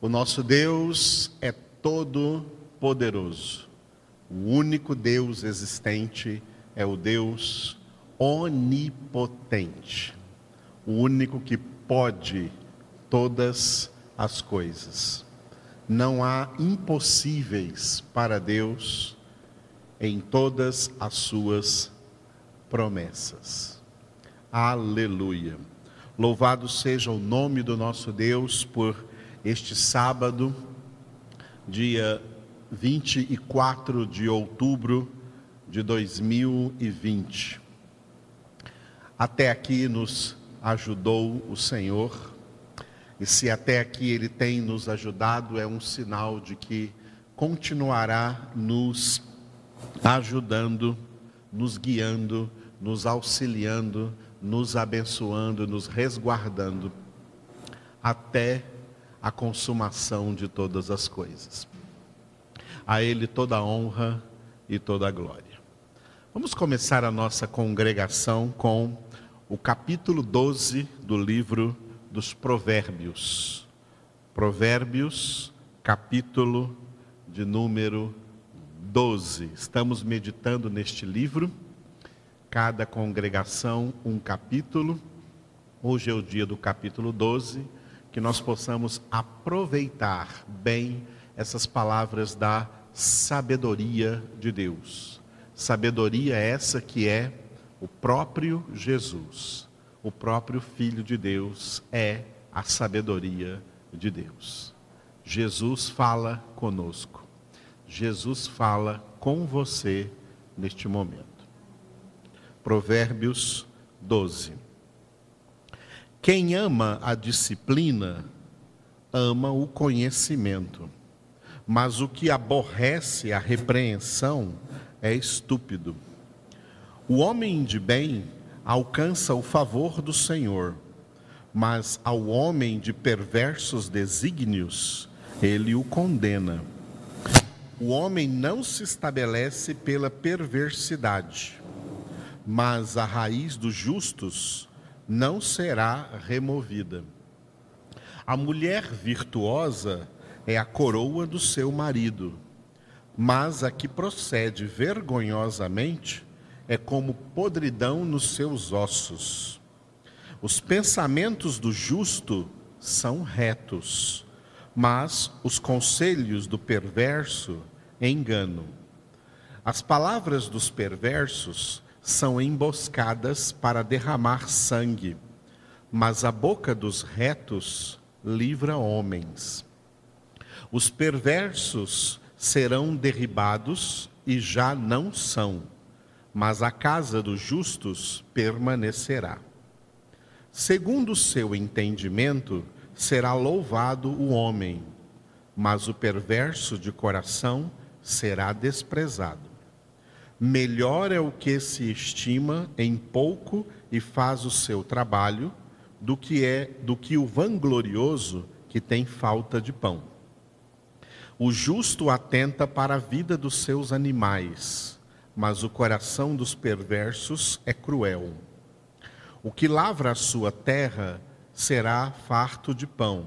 O nosso Deus é todo poderoso. O único Deus existente é o Deus onipotente, o único que pode todas as coisas. Não há impossíveis para Deus em todas as suas promessas. Aleluia! Louvado seja o nome do nosso Deus por este sábado, dia 24 de outubro de 2020. Até aqui nos ajudou o Senhor, e se até aqui Ele tem nos ajudado, é um sinal de que continuará nos ajudando, nos guiando, nos auxiliando, nos abençoando, nos resguardando, até a consumação de todas as coisas. A Ele toda a honra e toda a glória. Vamos começar a nossa congregação com o capítulo 12 do livro dos Provérbios. Provérbios, capítulo de número 12. Estamos meditando neste livro, cada congregação um capítulo. Hoje é o dia do capítulo 12, que nós possamos aproveitar bem essas palavras da sabedoria de Deus. Sabedoria essa que é o próprio Jesus, o próprio Filho de Deus é a sabedoria de Deus. Jesus fala conosco. Jesus fala com você neste momento. Provérbios 12. Quem ama a disciplina, ama o conhecimento, mas o que aborrece a repreensão é estúpido. O homem de bem alcança o favor do Senhor, mas ao homem de perversos desígnios, Ele o condena. O homem não se estabelece pela perversidade, mas a raiz dos justos não será removida. A mulher virtuosa é a coroa do seu marido, mas a que procede vergonhosamente é como podridão nos seus ossos. Os pensamentos do justo são retos, mas os conselhos do perverso enganam. As palavras dos perversos são emboscadas para derramar sangue, mas a boca dos retos livra homens. Os perversos serão derribados e já não são, mas a casa dos justos permanecerá. Segundo o seu entendimento, será louvado o homem, mas o perverso de coração será desprezado. Melhor é o que se estima em pouco e faz o seu trabalho, do que o vanglorioso que tem falta de pão. O justo atenta para a vida dos seus animais, mas o coração dos perversos é cruel. O que lavra a sua terra será farto de pão,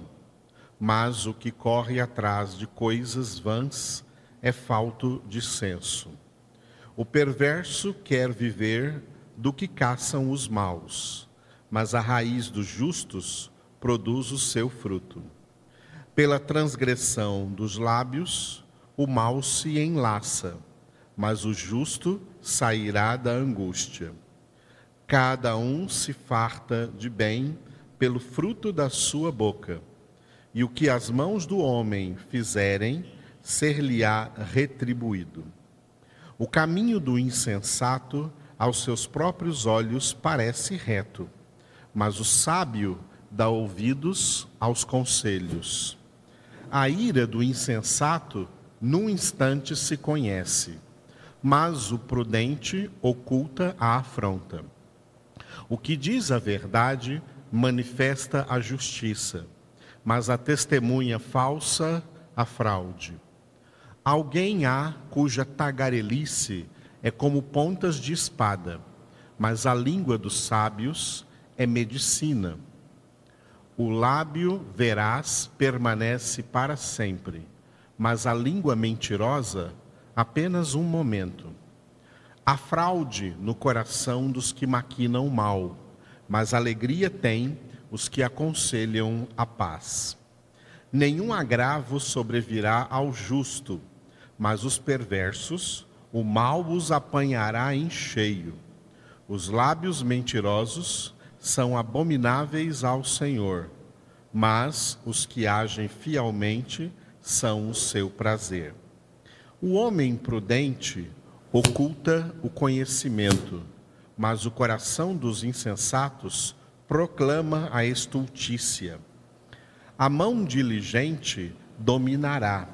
mas o que corre atrás de coisas vãs é falto de senso. O perverso quer viver do que caçam os maus, mas a raiz dos justos produz o seu fruto. Pela transgressão dos lábios, o mal se enlaça, mas o justo sairá da angústia. Cada um se farta de bem pelo fruto da sua boca, e o que as mãos do homem fizerem, ser-lhe-á retribuído. O caminho do insensato aos seus próprios olhos parece reto, mas o sábio dá ouvidos aos conselhos. A ira do insensato num instante se conhece, mas o prudente oculta a afronta. O que diz a verdade manifesta a justiça, mas a testemunha falsa a fraude. Alguém há cuja tagarelice é como pontas de espada, mas a língua dos sábios é medicina. O lábio veraz permanece para sempre, mas a língua mentirosa apenas um momento. Há fraude no coração dos que maquinam o mal, mas alegria tem os que aconselham a paz. Nenhum agravo sobrevirá ao justo, mas os perversos, o mal os apanhará em cheio. Os lábios mentirosos são abomináveis ao Senhor, mas os que agem fielmente são o seu prazer. O homem prudente oculta o conhecimento, mas o coração dos insensatos proclama a estultícia. A mão diligente dominará,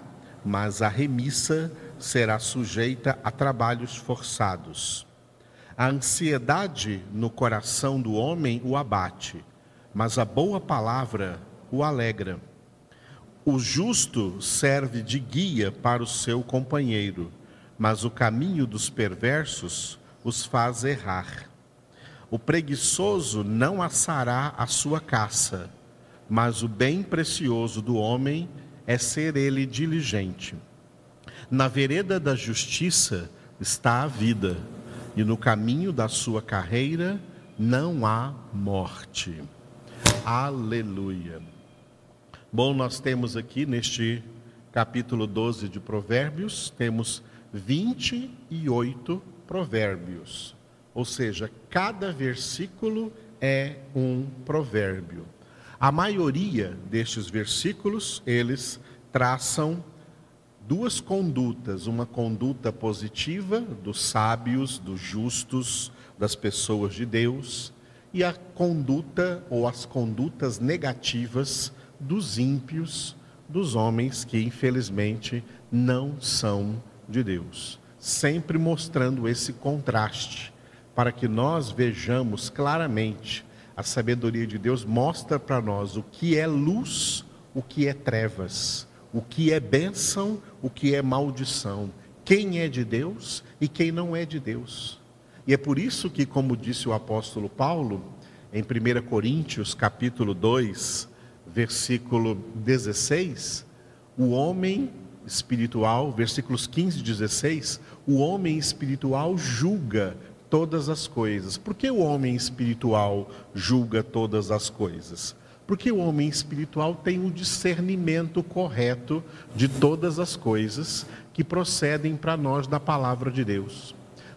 mas a remissa será sujeita a trabalhos forçados. A ansiedade no coração do homem o abate, mas a boa palavra o alegra. O justo serve de guia para o seu companheiro, mas o caminho dos perversos os faz errar. O preguiçoso não assará a sua caça, mas o bem precioso do homem é ser ele diligente. Na vereda da justiça está a vida, e no caminho da sua carreira não há morte. Aleluia! Bom, nós temos aqui neste capítulo 12 de Provérbios, temos 28 provérbios. Ou seja, cada versículo é um provérbio. A maioria destes versículos, eles traçam duas condutas, uma conduta positiva dos sábios, dos justos, das pessoas de Deus, e a conduta ou as condutas negativas dos ímpios, dos homens que infelizmente não são de Deus. Sempre mostrando esse contraste, para que nós vejamos claramente. A sabedoria de Deus mostra para nós o que é luz, o que é trevas, o que é bênção, o que é maldição, quem é de Deus e quem não é de Deus. E é por isso que, como disse o apóstolo Paulo, em 1 Coríntios capítulo 2, versículo 16, o homem espiritual, versículos 15 e 16, o homem espiritual julga todas as coisas. Por que o homem espiritual julga todas as coisas? Porque o homem espiritual tem o discernimento correto de todas as coisas que procedem para nós da palavra de Deus.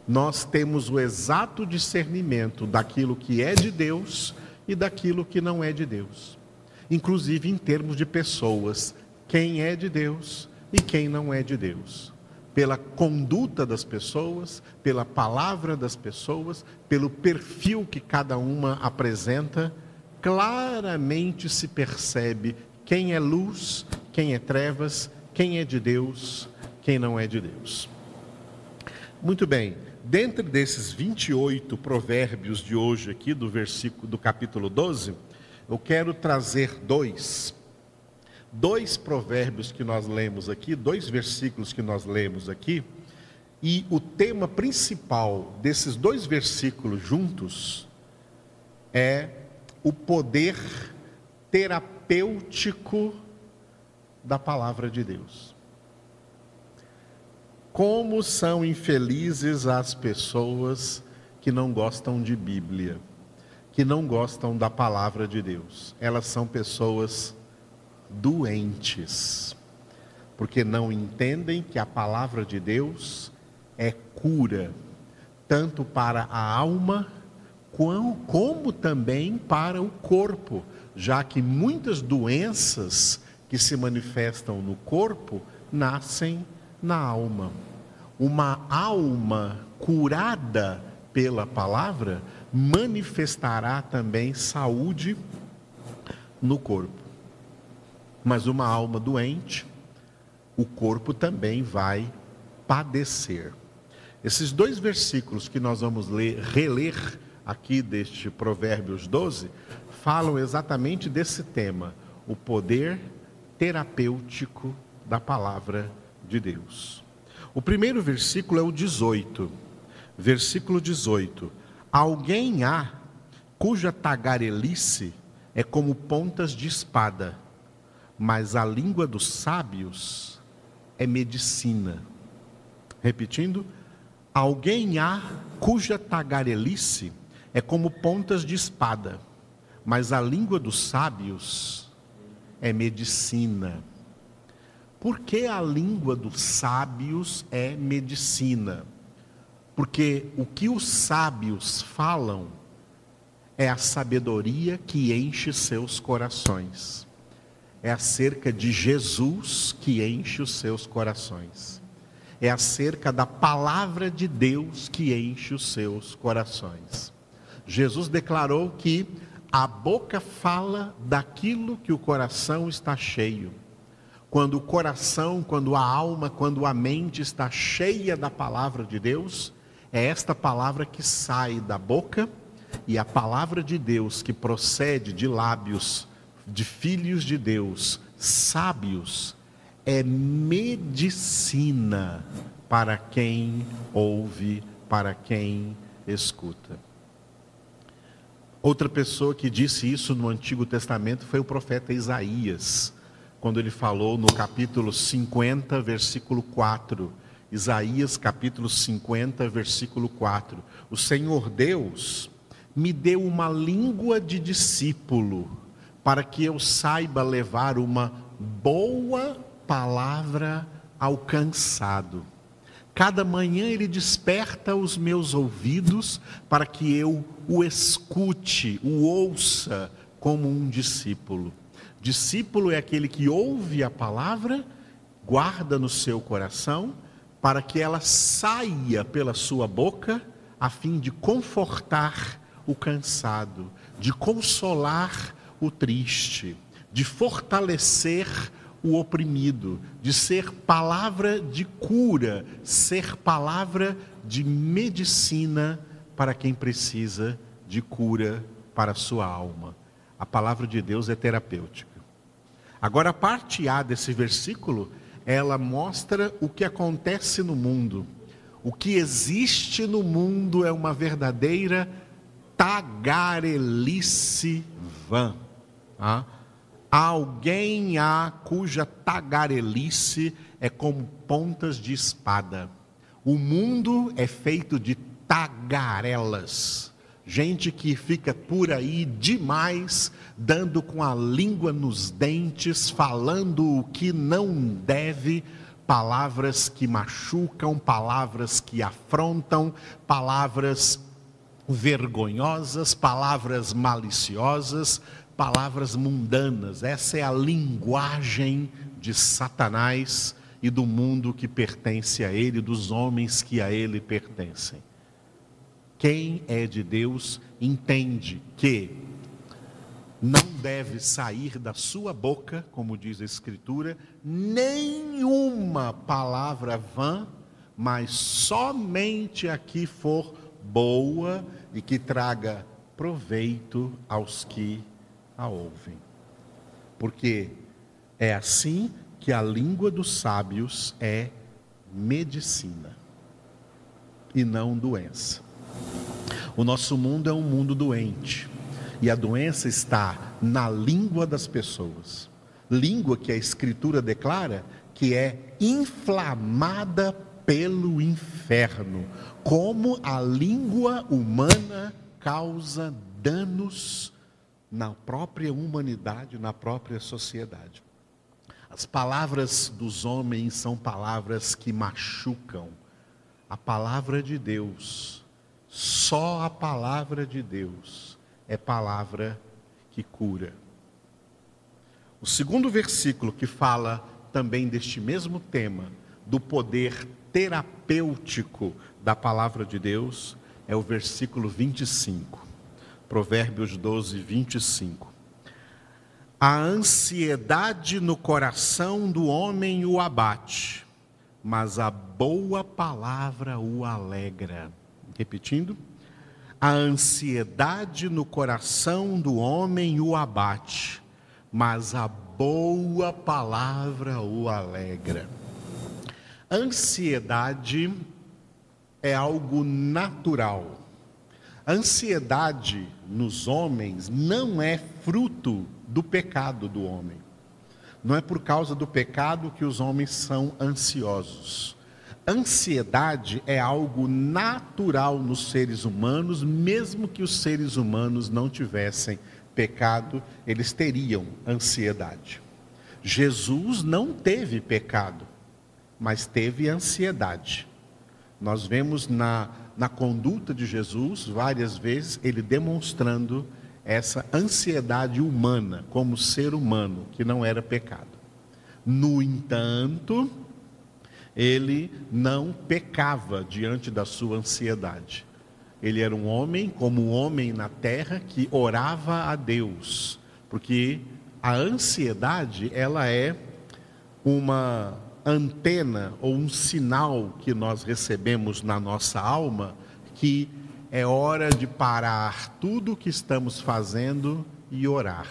Nós temos o exato discernimento daquilo que é de Deus e daquilo que não é de Deus. Inclusive em termos de pessoas, quem é de Deus e quem não é de Deus. Pela conduta das pessoas, pela palavra das pessoas, pelo perfil que cada uma apresenta, claramente se percebe quem é luz, quem é trevas, quem é de Deus, quem não é de Deus. Muito bem, dentro desses 28 provérbios de hoje aqui do versículo do capítulo 12, eu quero trazer dois provérbios que nós lemos aqui, dois versículos que nós lemos aqui, e o tema principal desses dois versículos juntos é o poder terapêutico da palavra de Deus. Como são infelizes as pessoas que não gostam de Bíblia, que não gostam da palavra de Deus. Elas são pessoas doentes, porque não entendem que a palavra de Deus é cura, tanto para a alma como também para o corpo, já que muitas doenças que se manifestam no corpo nascem na alma. Uma alma curada pela palavra manifestará também saúde no corpo. Mas uma alma doente, o corpo também vai padecer. Esses dois versículos que nós vamos reler aqui deste Provérbios 12, falam exatamente desse tema, o poder terapêutico da palavra de Deus. O primeiro versículo é o 18, versículo 18, alguém há cuja tagarelice é como pontas de espada, mas a língua dos sábios é medicina. Repetindo, alguém há cuja tagarelice é como pontas de espada, mas a língua dos sábios é medicina. Por que a língua dos sábios é medicina? Porque o que os sábios falam é a sabedoria que enche seus corações. É acerca de Jesus que enche os seus corações. É acerca da palavra de Deus que enche os seus corações. Jesus declarou que a boca fala daquilo que o coração está cheio. Quando o coração, quando a alma, quando a mente está cheia da palavra de Deus, é esta palavra que sai da boca, e a palavra de Deus que procede de lábios de filhos de Deus, sábios, é medicina para quem ouve, para quem escuta. Outra pessoa que disse isso no Antigo Testamento foi o profeta Isaías, quando ele falou no capítulo 50, versículo 4. Isaías, capítulo 50, versículo 4. O Senhor Deus me deu uma língua de discípulo, para que eu saiba levar uma boa palavra ao cansado. Cada manhã ele desperta os meus ouvidos para que eu o escute, o ouça como um discípulo. Discípulo é aquele que ouve a palavra, guarda no seu coração, para que ela saia pela sua boca, a fim de confortar o cansado, de consolar o triste, de fortalecer o oprimido, de ser palavra de cura, ser palavra de medicina para quem precisa de cura para a sua alma. A palavra de Deus é terapêutica. Agora, a parte A desse versículo, ela mostra o que acontece no mundo. O que existe no mundo é uma verdadeira tagarelice vã. Alguém há cuja tagarelice é como pontas de espada. O mundo é feito de tagarelas, gente que fica por aí demais, dando com a língua nos dentes, falando o que não deve, palavras que machucam, palavras que afrontam, palavras vergonhosas, palavras maliciosas, palavras mundanas. Essa é a linguagem de Satanás e do mundo que pertence a ele, dos homens que a ele pertencem. Quem é de Deus entende que não deve sair da sua boca, como diz a Escritura, nenhuma palavra vã, mas somente a que for boa e que traga proveito aos que a ouvem, porque é assim que a língua dos sábios é medicina e não doença. O nosso mundo é um mundo doente, e a doença está na língua das pessoas, língua que a Escritura declara que é inflamada pelo inferno, como a língua humana causa danos na própria humanidade, na própria sociedade. As palavras dos homens são palavras que machucam. A palavra de Deus, só a palavra de Deus, é palavra que cura. O segundo versículo que fala também deste mesmo tema, do poder terapêutico da palavra de Deus, é o versículo 25. Provérbios 12, 25. A ansiedade no coração do homem o abate, mas a boa palavra o alegra. Repetindo. A ansiedade no coração do homem o abate, mas a boa palavra o alegra. Ansiedade é algo natural. Ansiedade nos homens não é fruto do pecado do homem. Não é por causa do pecado que os homens são ansiosos. Ansiedade é algo natural nos seres humanos, mesmo que os seres humanos não tivessem pecado, eles teriam ansiedade. Jesus não teve pecado, mas teve ansiedade. Nós vemos na conduta de Jesus, várias vezes, ele demonstrando essa ansiedade humana, como ser humano, que não era pecado. No entanto, ele não pecava diante da sua ansiedade. Ele era um homem, como um homem na terra, que orava a Deus. Porque a ansiedade, ela é uma antena ou um sinal que nós recebemos na nossa alma, que é hora de parar tudo o que estamos fazendo e orar.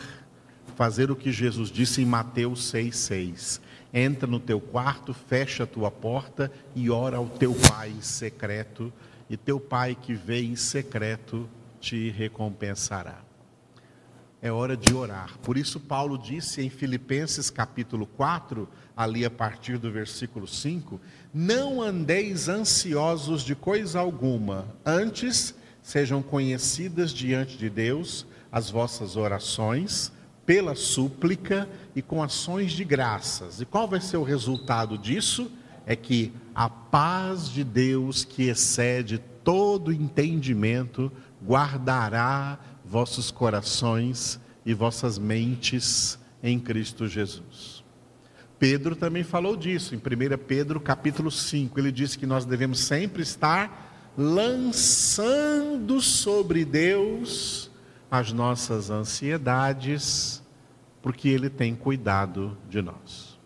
Fazer o que Jesus disse em Mateus 6,6. Entra no teu quarto, fecha a tua porta e ora ao teu Pai em secreto, e teu Pai que vê em secreto te recompensará. É hora de orar. Por isso Paulo disse em Filipenses capítulo 4, ali a partir do versículo 5, não andeis ansiosos de coisa alguma, antes sejam conhecidas diante de Deus as vossas orações, pela súplica e com ações de graças. E qual vai ser o resultado disso? É que a paz de Deus, que excede todo entendimento, guardará vossos corações e vossas mentes em Cristo Jesus. Pedro também falou disso, em 1 Pedro capítulo 5, ele disse que nós devemos sempre estar lançando sobre Deus as nossas ansiedades, porque ele tem cuidado de nós.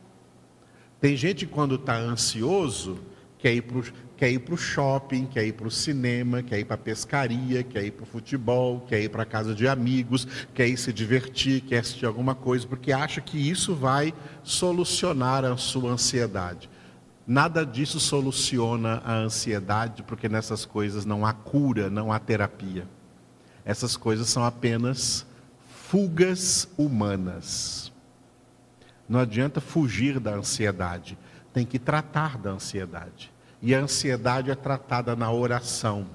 Tem gente que quando está ansioso, quer ir para o shopping, quer ir para o cinema, quer ir para a pescaria, quer ir para o futebol, quer ir para a casa de amigos, quer ir se divertir, quer assistir alguma coisa, porque acha que isso vai solucionar a sua ansiedade. Nada disso soluciona a ansiedade, porque nessas coisas não há cura, não há terapia. Essas coisas são apenas fugas humanas. Não adianta fugir da ansiedade, tem que tratar da ansiedade. E a ansiedade é tratada na oração.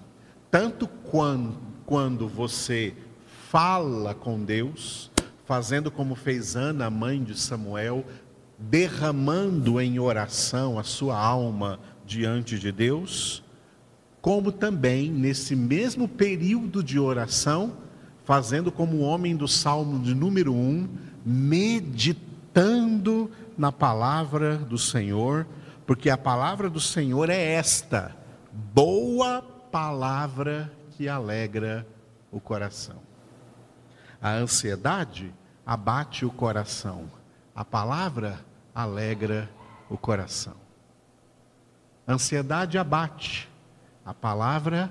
Tanto quando você fala com Deus, fazendo como fez Ana, a mãe de Samuel, derramando em oração a sua alma diante de Deus, como também, nesse mesmo período de oração, fazendo como o homem do Salmo de número 1, meditando na palavra do Senhor, porque a palavra do Senhor é esta, boa palavra que alegra o coração. A ansiedade abate o coração, a palavra alegra o coração. A ansiedade abate. A palavra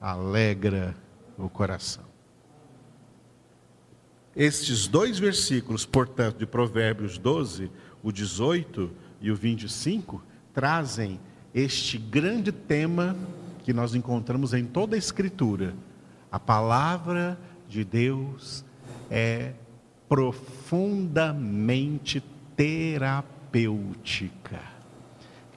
alegra o coração. Estes dois versículos, portanto, de Provérbios 12, o 18 e o 25, trazem este grande tema que nós encontramos em toda a Escritura. A palavra de Deus é profundamente terapêutica.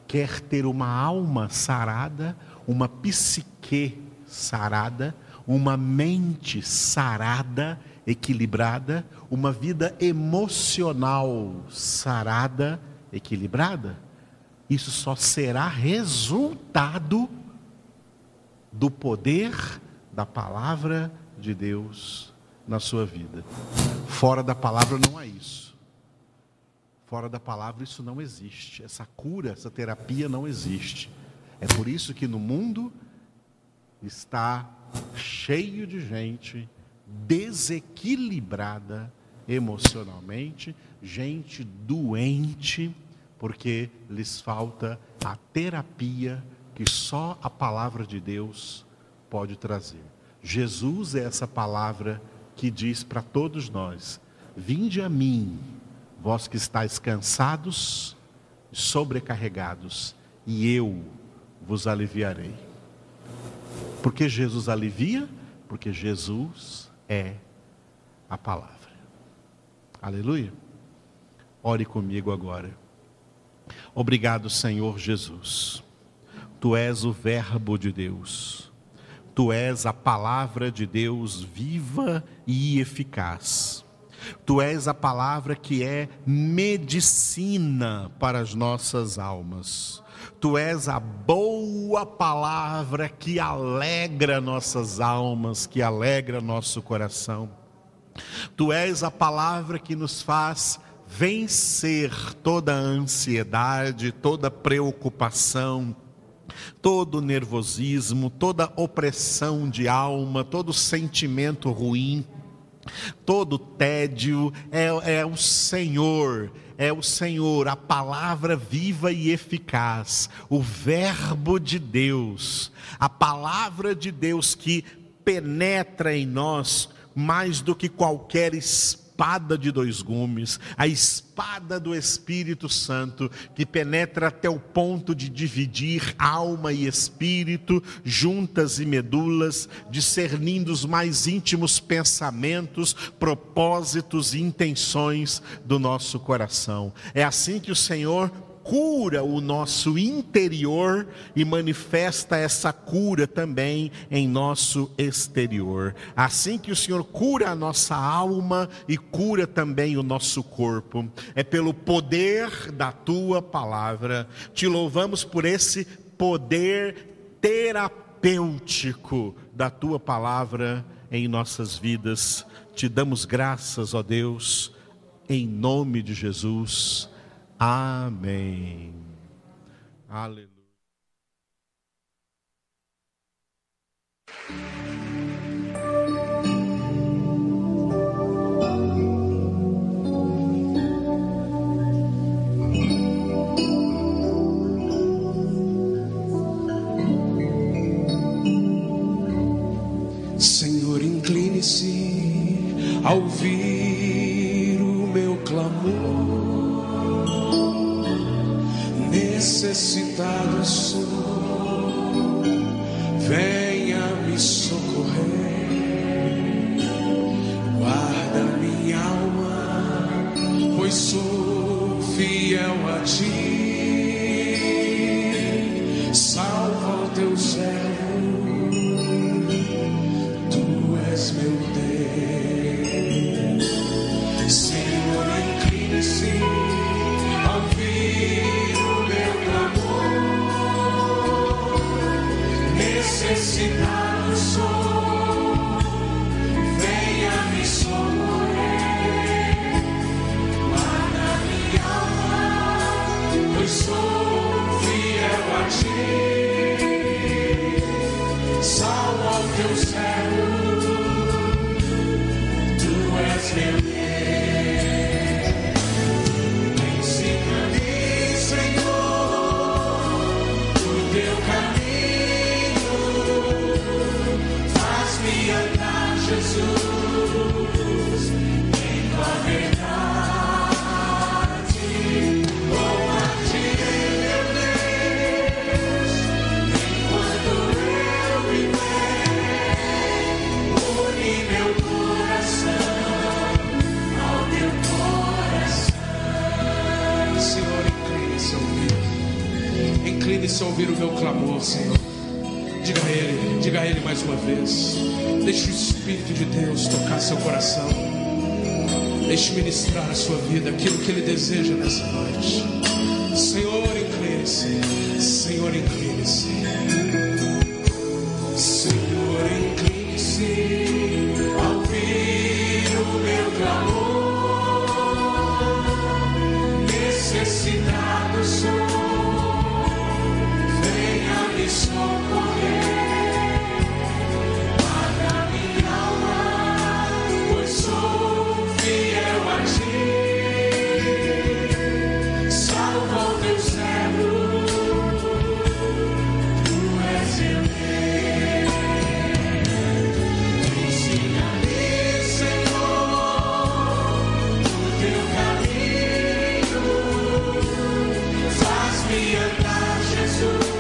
Quer ter uma alma sarada, uma psique sarada, uma mente sarada, equilibrada, uma vida emocional sarada, equilibrada, isso só será resultado do poder da palavra de Deus na sua vida. Fora da palavra não há isso. Fora da palavra isso não existe. Essa cura, essa terapia não existe. É por isso que no mundo está cheio de gente desequilibrada emocionalmente, gente doente, porque lhes falta a terapia que só a palavra de Deus pode trazer. Jesus é essa palavra que diz para todos nós: vinde a mim, vós que estáis cansados e sobrecarregados, e eu vos aliviarei. Por que Jesus alivia? Porque Jesus é a palavra. Aleluia. Ore comigo agora. Obrigado, Senhor Jesus. Tu és o Verbo de Deus. Tu és a palavra de Deus viva e eficaz. Tu és a palavra que é medicina para as nossas almas. Tu és a boa palavra que alegra nossas almas, que alegra nosso coração. Tu és a palavra que nos faz vencer toda a ansiedade, toda a preocupação, todo o nervosismo, toda a opressão de alma, todo o sentimento ruim, todo o tédio. É o Senhor, a palavra viva e eficaz, o Verbo de Deus, a palavra de Deus que penetra em nós mais do que qualquer espada de dois gumes, a espada do Espírito Santo, que penetra até o ponto de dividir alma e espírito, juntas e medulas, discernindo os mais íntimos pensamentos, propósitos e intenções do nosso coração. É assim que o Senhor cura o nosso interior e manifesta essa cura também em nosso exterior. Assim que o Senhor cura a nossa alma e cura também o nosso corpo, é pelo poder da tua palavra. Te louvamos por esse poder terapêutico da tua palavra em nossas vidas. Te damos graças, ó Deus, em nome de Jesus. Amém. Aleluia. Senhor, incline-se a ouvir o meu clamor. Necessitado sou, venha me socorrer, guarda minha alma, pois sou fiel a ti, salva o teu servo, tu és meu Deus. Senhor, incline-se a ouvir necessitado sou, venha me socorrer, guarda minha alma, pois sou fiel a ti, salva o teu servo, tu és meu Deus. Jesus, em tua verdade, louva a ti, meu Deus, enquanto eu viver, une meu coração ao teu coração. Senhor, incline-se a ouvir, o meu clamor, Senhor. Diga a Ele mais uma vez. Deixe o Espírito de Deus tocar seu coração. Deixe ministrar a sua vida aquilo que Ele deseja nessa noite. Senhor, incline-se. Senhor, incline-se. Senhor, incline-se a ouvir o meu clamor. Necessitado sou, venha me socorrer. Faz-me andar, Jesus.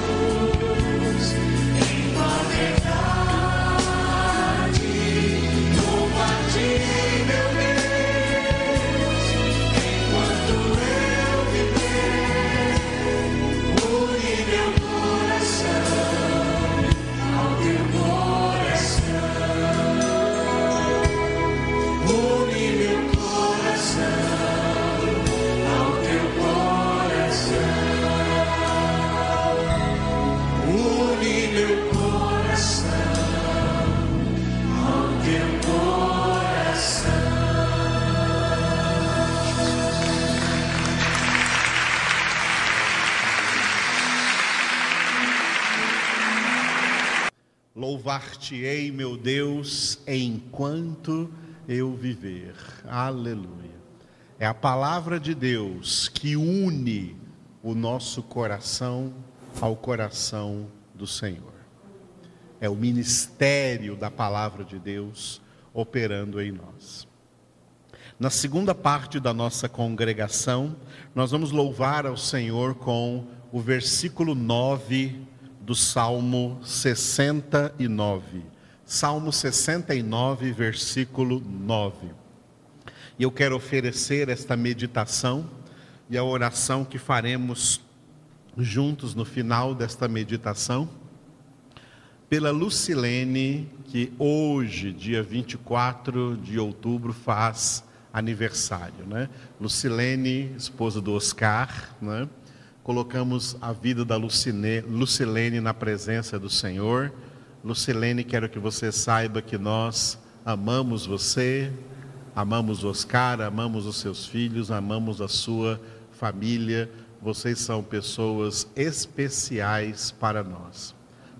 louvar-te-ei, meu Deus, enquanto eu viver. Aleluia. É a palavra de Deus que une o nosso coração ao coração do Senhor. É o ministério da palavra de Deus operando em nós. Na segunda parte da nossa congregação, nós vamos louvar ao Senhor com o versículo 9 do Salmo 69. Salmo 69, versículo 9. E eu quero oferecer esta meditação e a oração que faremos juntos no final desta meditação pela Lucilene, que hoje, dia 24 de outubro, faz aniversário, né? Lucilene, esposa do Oscar, né? Colocamos a vida da Lucilene na presença do Senhor. Lucilene, quero que você saiba que nós amamos você, amamos o Oscar, amamos os seus filhos, amamos a sua família. Vocês são pessoas especiais para nós.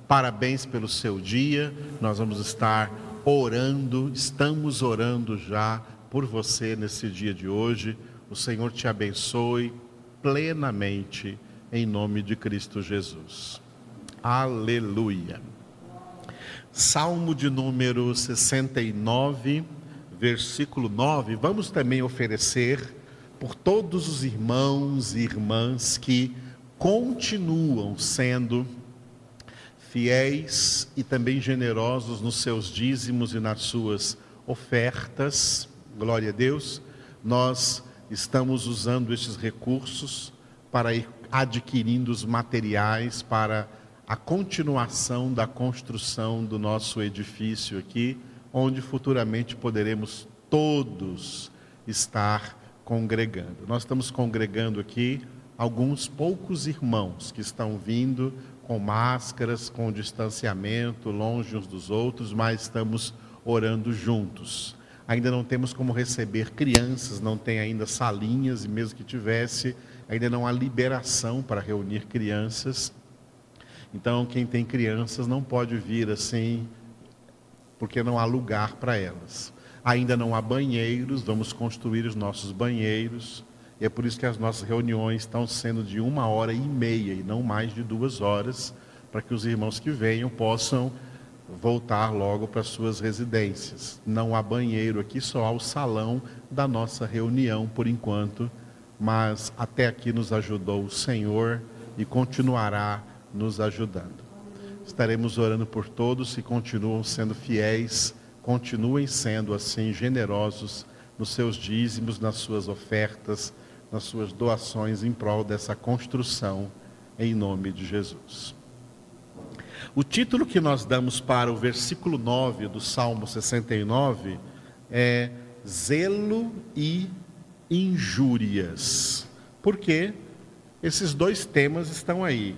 Parabéns pelo seu dia. Nós vamos estar orando, estamos orando já por você nesse dia de hoje. O Senhor te abençoe plenamente, em nome de Cristo Jesus. Aleluia. Salmo de número 69, versículo 9, vamos também oferecer por todos os irmãos e irmãs que continuam sendo fiéis e também generosos nos seus dízimos e nas suas ofertas. Glória a Deus. Nós estamos usando esses recursos para ir adquirindo os materiais para a continuação da construção do nosso edifício aqui, onde futuramente poderemos todos estar congregando. Nós estamos congregando aqui alguns poucos irmãos que estão vindo com máscaras, com distanciamento, longe uns dos outros, mas estamos orando juntos. Ainda não temos como receber crianças, não tem ainda salinhas, e mesmo que tivesse, ainda não há liberação para reunir crianças. Então, quem tem crianças não pode vir assim, porque não há lugar para elas. Ainda não há banheiros, vamos construir os nossos banheiros. E é por isso que as nossas reuniões estão sendo de 1h30 e não mais de 2 horas, para que os irmãos que venham possam voltar logo para suas residências. Não há banheiro aqui, só há o salão da nossa reunião por enquanto, mas até aqui nos ajudou o Senhor e continuará nos ajudando. Estaremos orando por todos que continuam sendo fiéis, continuem sendo assim generosos nos seus dízimos, nas suas ofertas, nas suas doações em prol dessa construção, em nome de Jesus. O título que nós damos para o versículo 9 do Salmo 69 é Zelo e Injúrias, porque esses dois temas estão aí,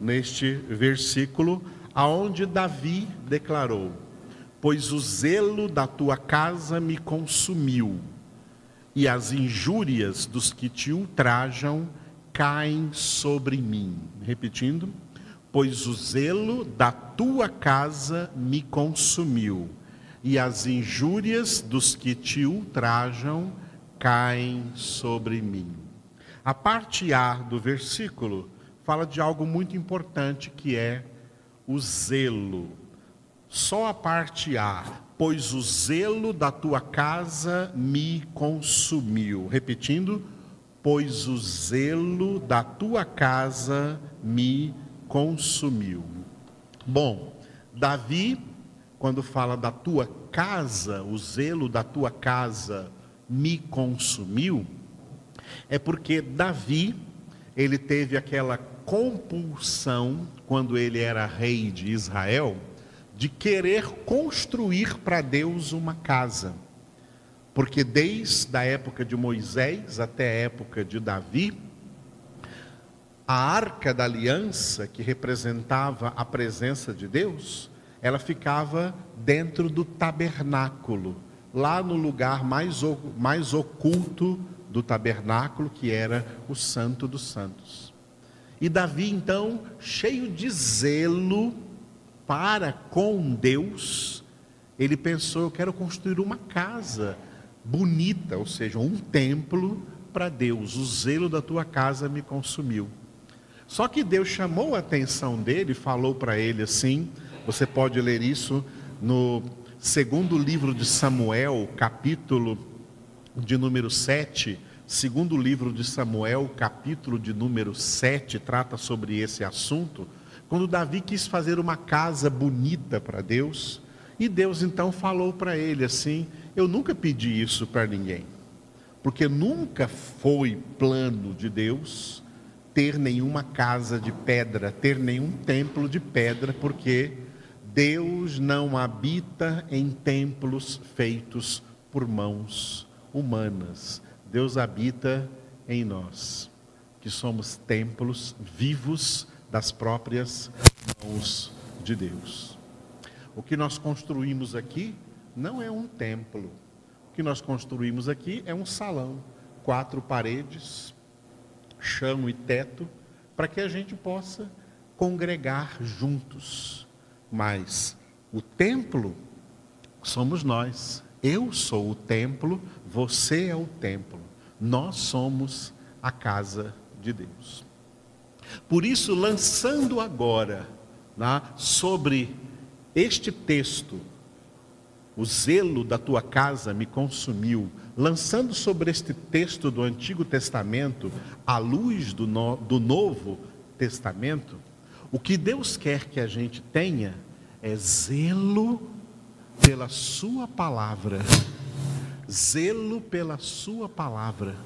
neste versículo, aonde Davi declarou: pois o zelo da tua casa me consumiu, e as injúrias dos que te ultrajam caem sobre mim. Repetindo: pois o zelo da tua casa me consumiu, e as injúrias dos que te ultrajam caem sobre mim. A parte A do versículo fala de algo muito importante, que é o zelo. Só a parte A, pois o zelo da tua casa me consumiu. Repetindo: pois o zelo da tua casa me consumiu. Bom, Davi, quando fala da tua casa, o zelo da tua casa me consumiu, é porque Davi, ele teve aquela compulsão, quando ele era rei de Israel, de querer construir para Deus uma casa. Porque desde a época de Moisés até a época de Davi, a arca da aliança, que representava a presença de Deus, ela ficava dentro do tabernáculo, lá no lugar mais oculto do tabernáculo, que era o Santo dos Santos. E Davi, então, cheio de zelo para com Deus, ele pensou: eu quero construir uma casa bonita, ou seja, um templo para Deus. O zelo da tua casa me consumiu. Só que Deus chamou a atenção dele e falou para ele assim, você pode ler isso no segundo livro de Samuel, capítulo de número 7, segundo livro de Samuel, capítulo de número 7, trata sobre esse assunto, quando Davi quis fazer uma casa bonita para Deus, e Deus então falou para ele assim: eu nunca pedi isso para ninguém, porque nunca foi plano de Deus ter nenhuma casa de pedra, ter nenhum templo de pedra, porque Deus não habita em templos feitos por mãos humanas. Deus habita em nós, que somos templos vivos das próprias mãos de Deus. O que nós construímos aqui não é um templo. O que nós construímos aqui é um salão, 4 paredes, chão e teto, para que a gente possa congregar juntos. Mas o templo somos nós. Eu sou o templo, você é o templo, nós somos a casa de Deus. Por isso, lançando agora, sobre este texto, o zelo da tua casa me consumiu, lançando sobre este texto do Antigo Testamento, à luz do Novo Testamento, o que Deus quer que a gente tenha é zelo pela sua palavra, zelo pela sua palavra,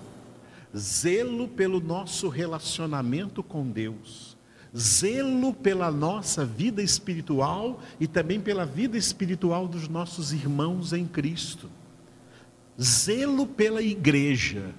zelo pelo nosso relacionamento com Deus, zelo pela nossa vida espiritual e também pela vida espiritual dos nossos irmãos em Cristo, zelo pela igreja,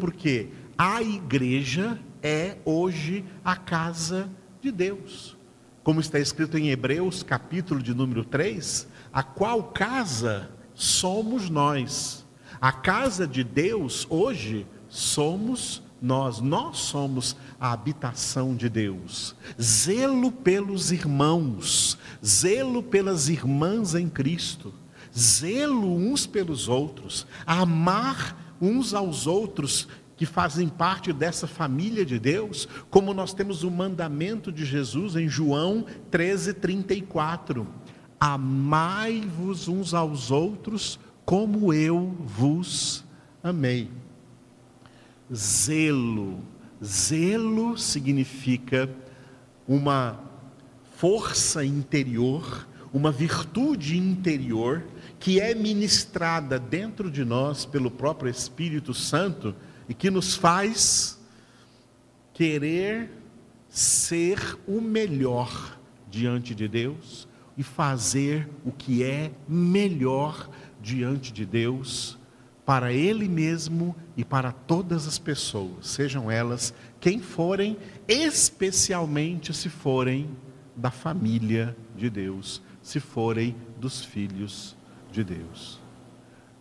porque a igreja é hoje a casa de Deus. Como está escrito em Hebreus, capítulo de número 3, a qual casa somos nós. A casa de Deus hoje somos nós. Nós somos a habitação de Deus. Zelo pelos irmãos, zelo pelas irmãs em Cristo, zelo uns pelos outros, amar uns aos outros que fazem parte dessa família de Deus, como nós temos o mandamento de Jesus em João 13:34, amai-vos uns aos outros como eu vos amei. Zelo, significa uma força interior, uma virtude interior que é ministrada dentro de nós pelo próprio Espírito Santo, e que nos faz querer ser o melhor diante de Deus e fazer o que é melhor diante de Deus para Ele mesmo e para todas as pessoas, sejam elas quem forem, especialmente se forem da família de Deus, se forem dos filhos de Deus.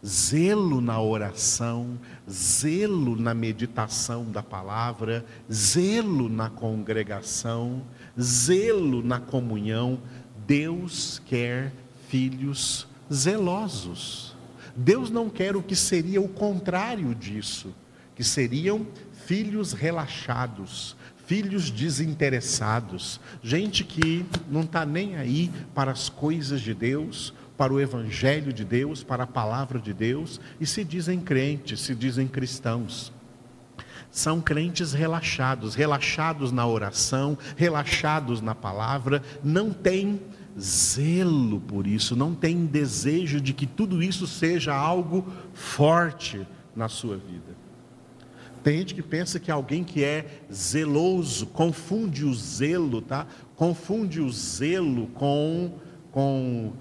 Zelo na oração, zelo na meditação da palavra, zelo na congregação, zelo na comunhão. Deus quer filhos zelosos. Deus não quer o que seria o contrário disso, que seriam filhos relaxados, filhos desinteressados, gente que não está nem aí para as coisas de Deus, para o Evangelho de Deus, para a Palavra de Deus, e se dizem crentes, se dizem cristãos. São crentes relaxados, relaxados na oração, relaxados na palavra, não tem zelo por isso, não tem desejo de que tudo isso seja algo forte na sua vida. Tem gente que pensa que alguém que é zeloso, confunde o zelo, confunde o zelo com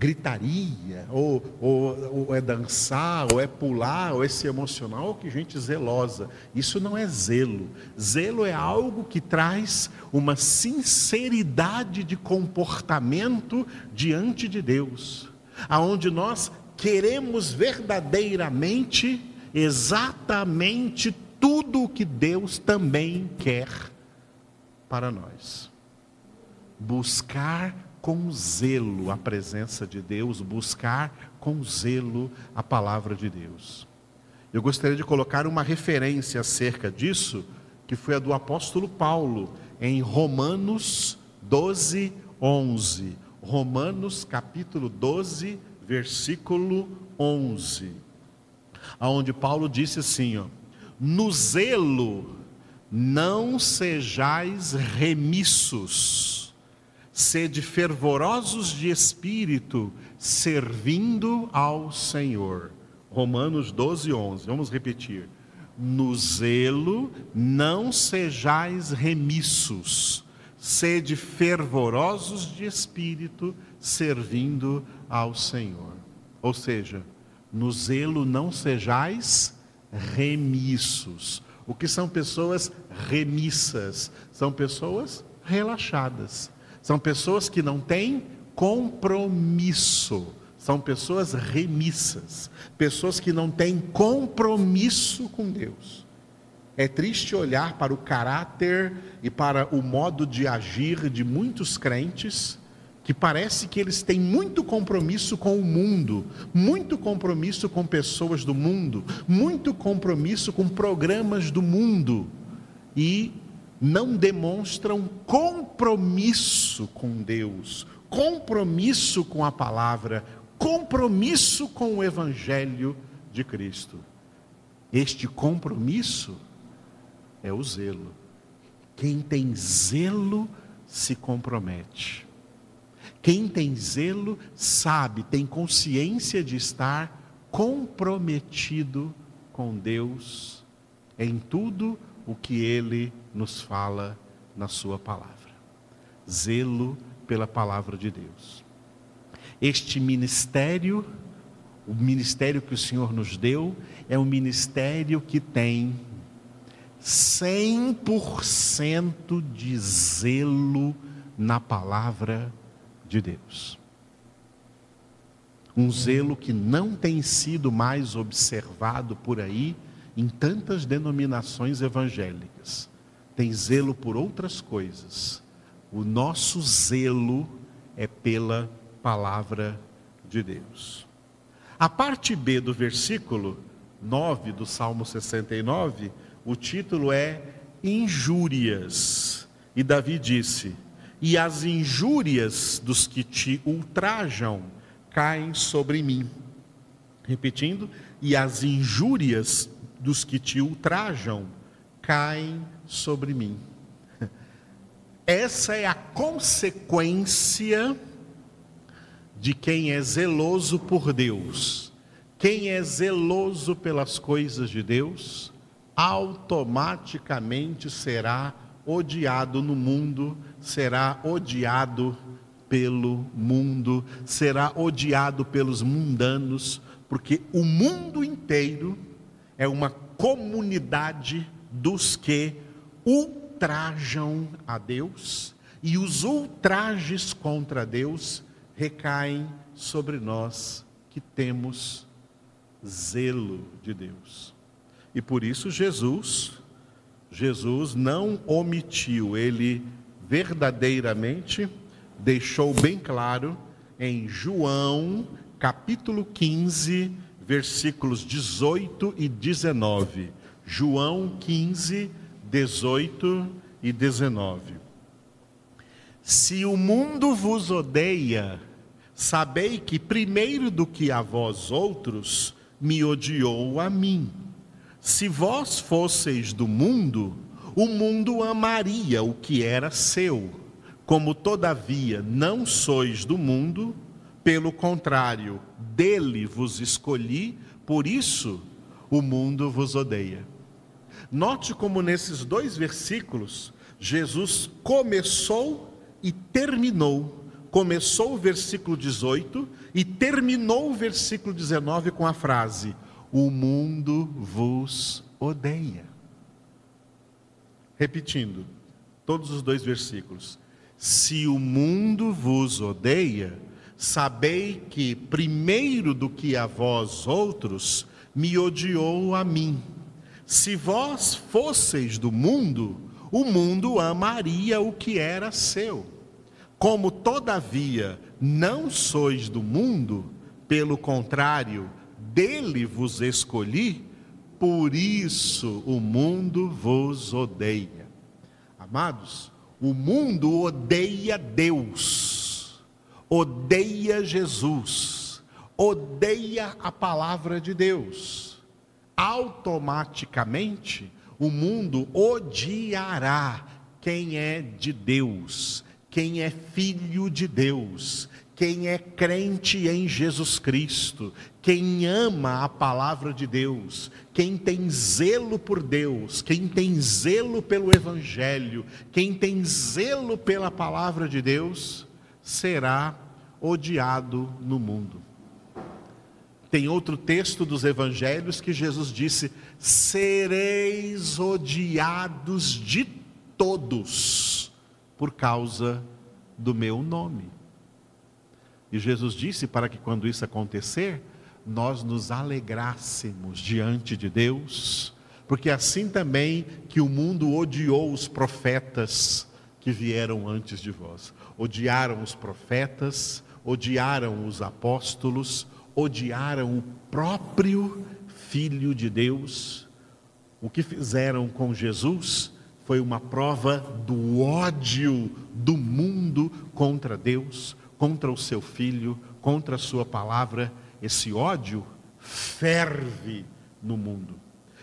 gritaria, ou é dançar, ou é pular, ou é se emocionar. Ou que gente zelosa. Isso não é zelo. Zelo é algo que traz uma sinceridade de comportamento diante de Deus, aonde nós queremos verdadeiramente, exatamente tudo o que Deus também quer para nós. buscar com zelo a presença de Deus, buscar com zelo a palavra de Deus. Eu gostaria de colocar uma referência acerca disso, que foi a do apóstolo Paulo, em Romanos 12, 11. Romanos capítulo 12, versículo 11. Aonde Paulo disse assim, ó: no zelo não sejais remissos, sede fervorosos de espírito, servindo ao Senhor. Romanos 12, 11, vamos repetir: no zelo não sejais remissos, sede fervorosos de espírito, servindo ao Senhor. Ou seja, no zelo não sejais remissos. O que são pessoas remissas? São pessoas relaxadas, são pessoas que não têm compromisso. São pessoas remissas, pessoas que não têm compromisso com Deus. É triste olhar para o caráter e para o modo de agir de muitos crentes, que parece que eles têm muito compromisso com o mundo, muito compromisso com pessoas do mundo, muito compromisso com programas do mundo, e não demonstram compromisso com Deus, compromisso com a palavra, compromisso com o Evangelho de Cristo. Este compromisso é o zelo. Quem tem zelo se compromete. Quem tem zelo sabe, tem consciência de estar comprometido com Deus em tudo o que Ele nos fala na sua palavra. Zelo pela palavra de Deus. Este ministério, o ministério que o Senhor nos deu, é um ministério que tem 100% de zelo na palavra de Deus. Um zelo que não tem sido mais observado por aí, em tantas denominações evangélicas. Tem zelo por outras coisas. O nosso zelo é pela palavra de Deus. A parte B do versículo 9 do Salmo 69, o título é Injúrias. E Davi disse: e as injúrias dos que te ultrajam caem sobre mim. Repetindo, e as injúrias dos que te ultrajam caem sobre mim. Essa é a consequência de quem é zeloso por Deus. Quem é zeloso pelas coisas de Deus, automaticamente será odiado no mundo, será odiado pelo mundo, será odiado pelos mundanos, porque o mundo inteiro é uma comunidade dos que ultrajam a Deus, e os ultrajes contra Deus recaem sobre nós que temos zelo de Deus. E por isso Jesus não omitiu, ele verdadeiramente deixou bem claro em João capítulo 15, versículos 18 e 19. João 15, 18 e 19. Se o mundo vos odeia, sabei que primeiro do que a vós outros, me odiou a mim. Se vós fosseis do mundo, o mundo amaria o que era seu. Como todavia não sois do mundo, pelo contrário, dele vos escolhi, por isso o mundo vos odeia. Note como nesses dois versículos, Jesus começou e terminou. Começou o versículo 18 e terminou o versículo 19 com a frase: o mundo vos odeia. Repetindo, todos os dois versículos. Se o mundo vos odeia, sabei que primeiro do que a vós outros, me odiou a mim. Se vós fosseis do mundo, o mundo amaria o que era seu. Como todavia não sois do mundo, pelo contrário, dele vos escolhi, por isso o mundo vos odeia. Amados, o mundo odeia Deus, odeia Jesus, odeia a palavra de Deus. Automaticamente, o mundo odiará quem é de Deus, quem é filho de Deus, quem é crente em Jesus Cristo, quem ama a palavra de Deus, quem tem zelo por Deus, quem tem zelo pelo Evangelho, quem tem zelo pela palavra de Deus, será odiado no mundo. Tem outro texto dos Evangelhos que Jesus disse: sereis odiados de todos por causa do meu nome. E Jesus disse para que quando isso acontecer, nós nos alegrássemos diante de Deus, porque assim também que o mundo odiou os profetas que vieram antes de vós. Odiaram os profetas, odiaram os apóstolos, odiaram o próprio Filho de Deus. O que fizeram com Jesus foi uma prova do ódio do mundo contra Deus, contra o seu Filho, contra a sua palavra. Esse ódio ferve no mundo.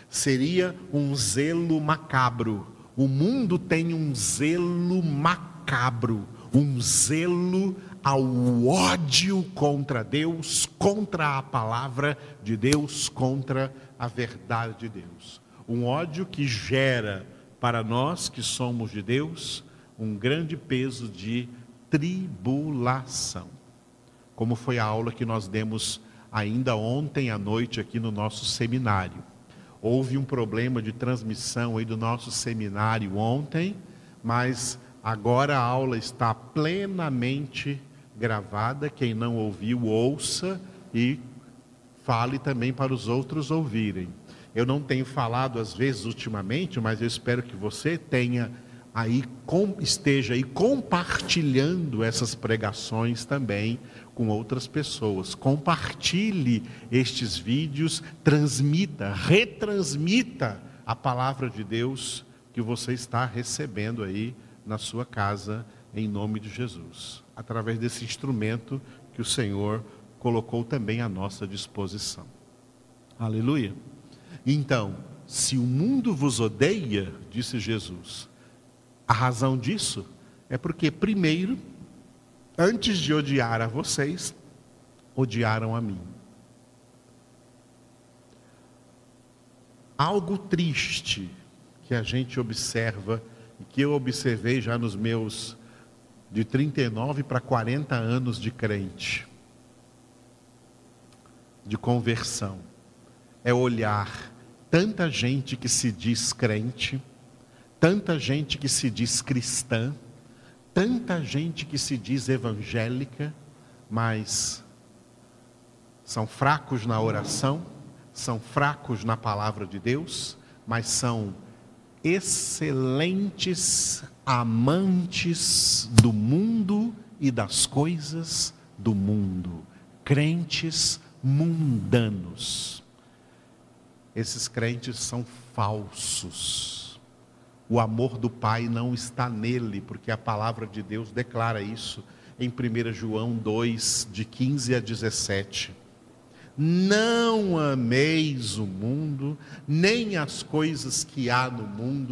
Seria um zelo macabro. O mundo tem um zelo macabro, um zelo ao ódio contra Deus, contra a palavra de Deus, contra a verdade de Deus. Um ódio que gera para nós que somos de Deus um grande peso de tribulação, como foi a aula que nós demos ainda ontem à noite aqui no nosso seminário. Houve um problema de transmissão aí do nosso seminário ontem, mas agora a aula está plenamente gravada. Quem não ouviu, ouça e fale também para os outros ouvirem. Eu não tenho falado às vezes ultimamente, mas eu espero que você tenha aí, esteja aí compartilhando essas pregações também com outras pessoas. Compartilhe estes vídeos, transmita, retransmita a palavra de Deus que você está recebendo aí na sua casa, em nome de Jesus, através desse instrumento que o Senhor colocou também à nossa disposição. Aleluia! Então, se o mundo vos odeia, disse Jesus, a razão disso é porque, primeiro, antes de odiar a vocês, odiaram a mim. Algo triste que a gente observa, e que eu observei já nos meus de 39 para 40 anos de crente, de conversão, é olhar tanta gente que se diz crente, tanta gente que se diz cristã, tanta gente que se diz evangélica, mas são fracos na oração, são fracos na palavra de Deus, mas são excelentes amantes do mundo e das coisas do mundo, crentes mundanos. Esses crentes são falsos. O amor do Pai não está nele, porque a palavra de Deus declara isso em 1 João 2, de 15 a 17. Não ameis o mundo, nem as coisas que há no mundo.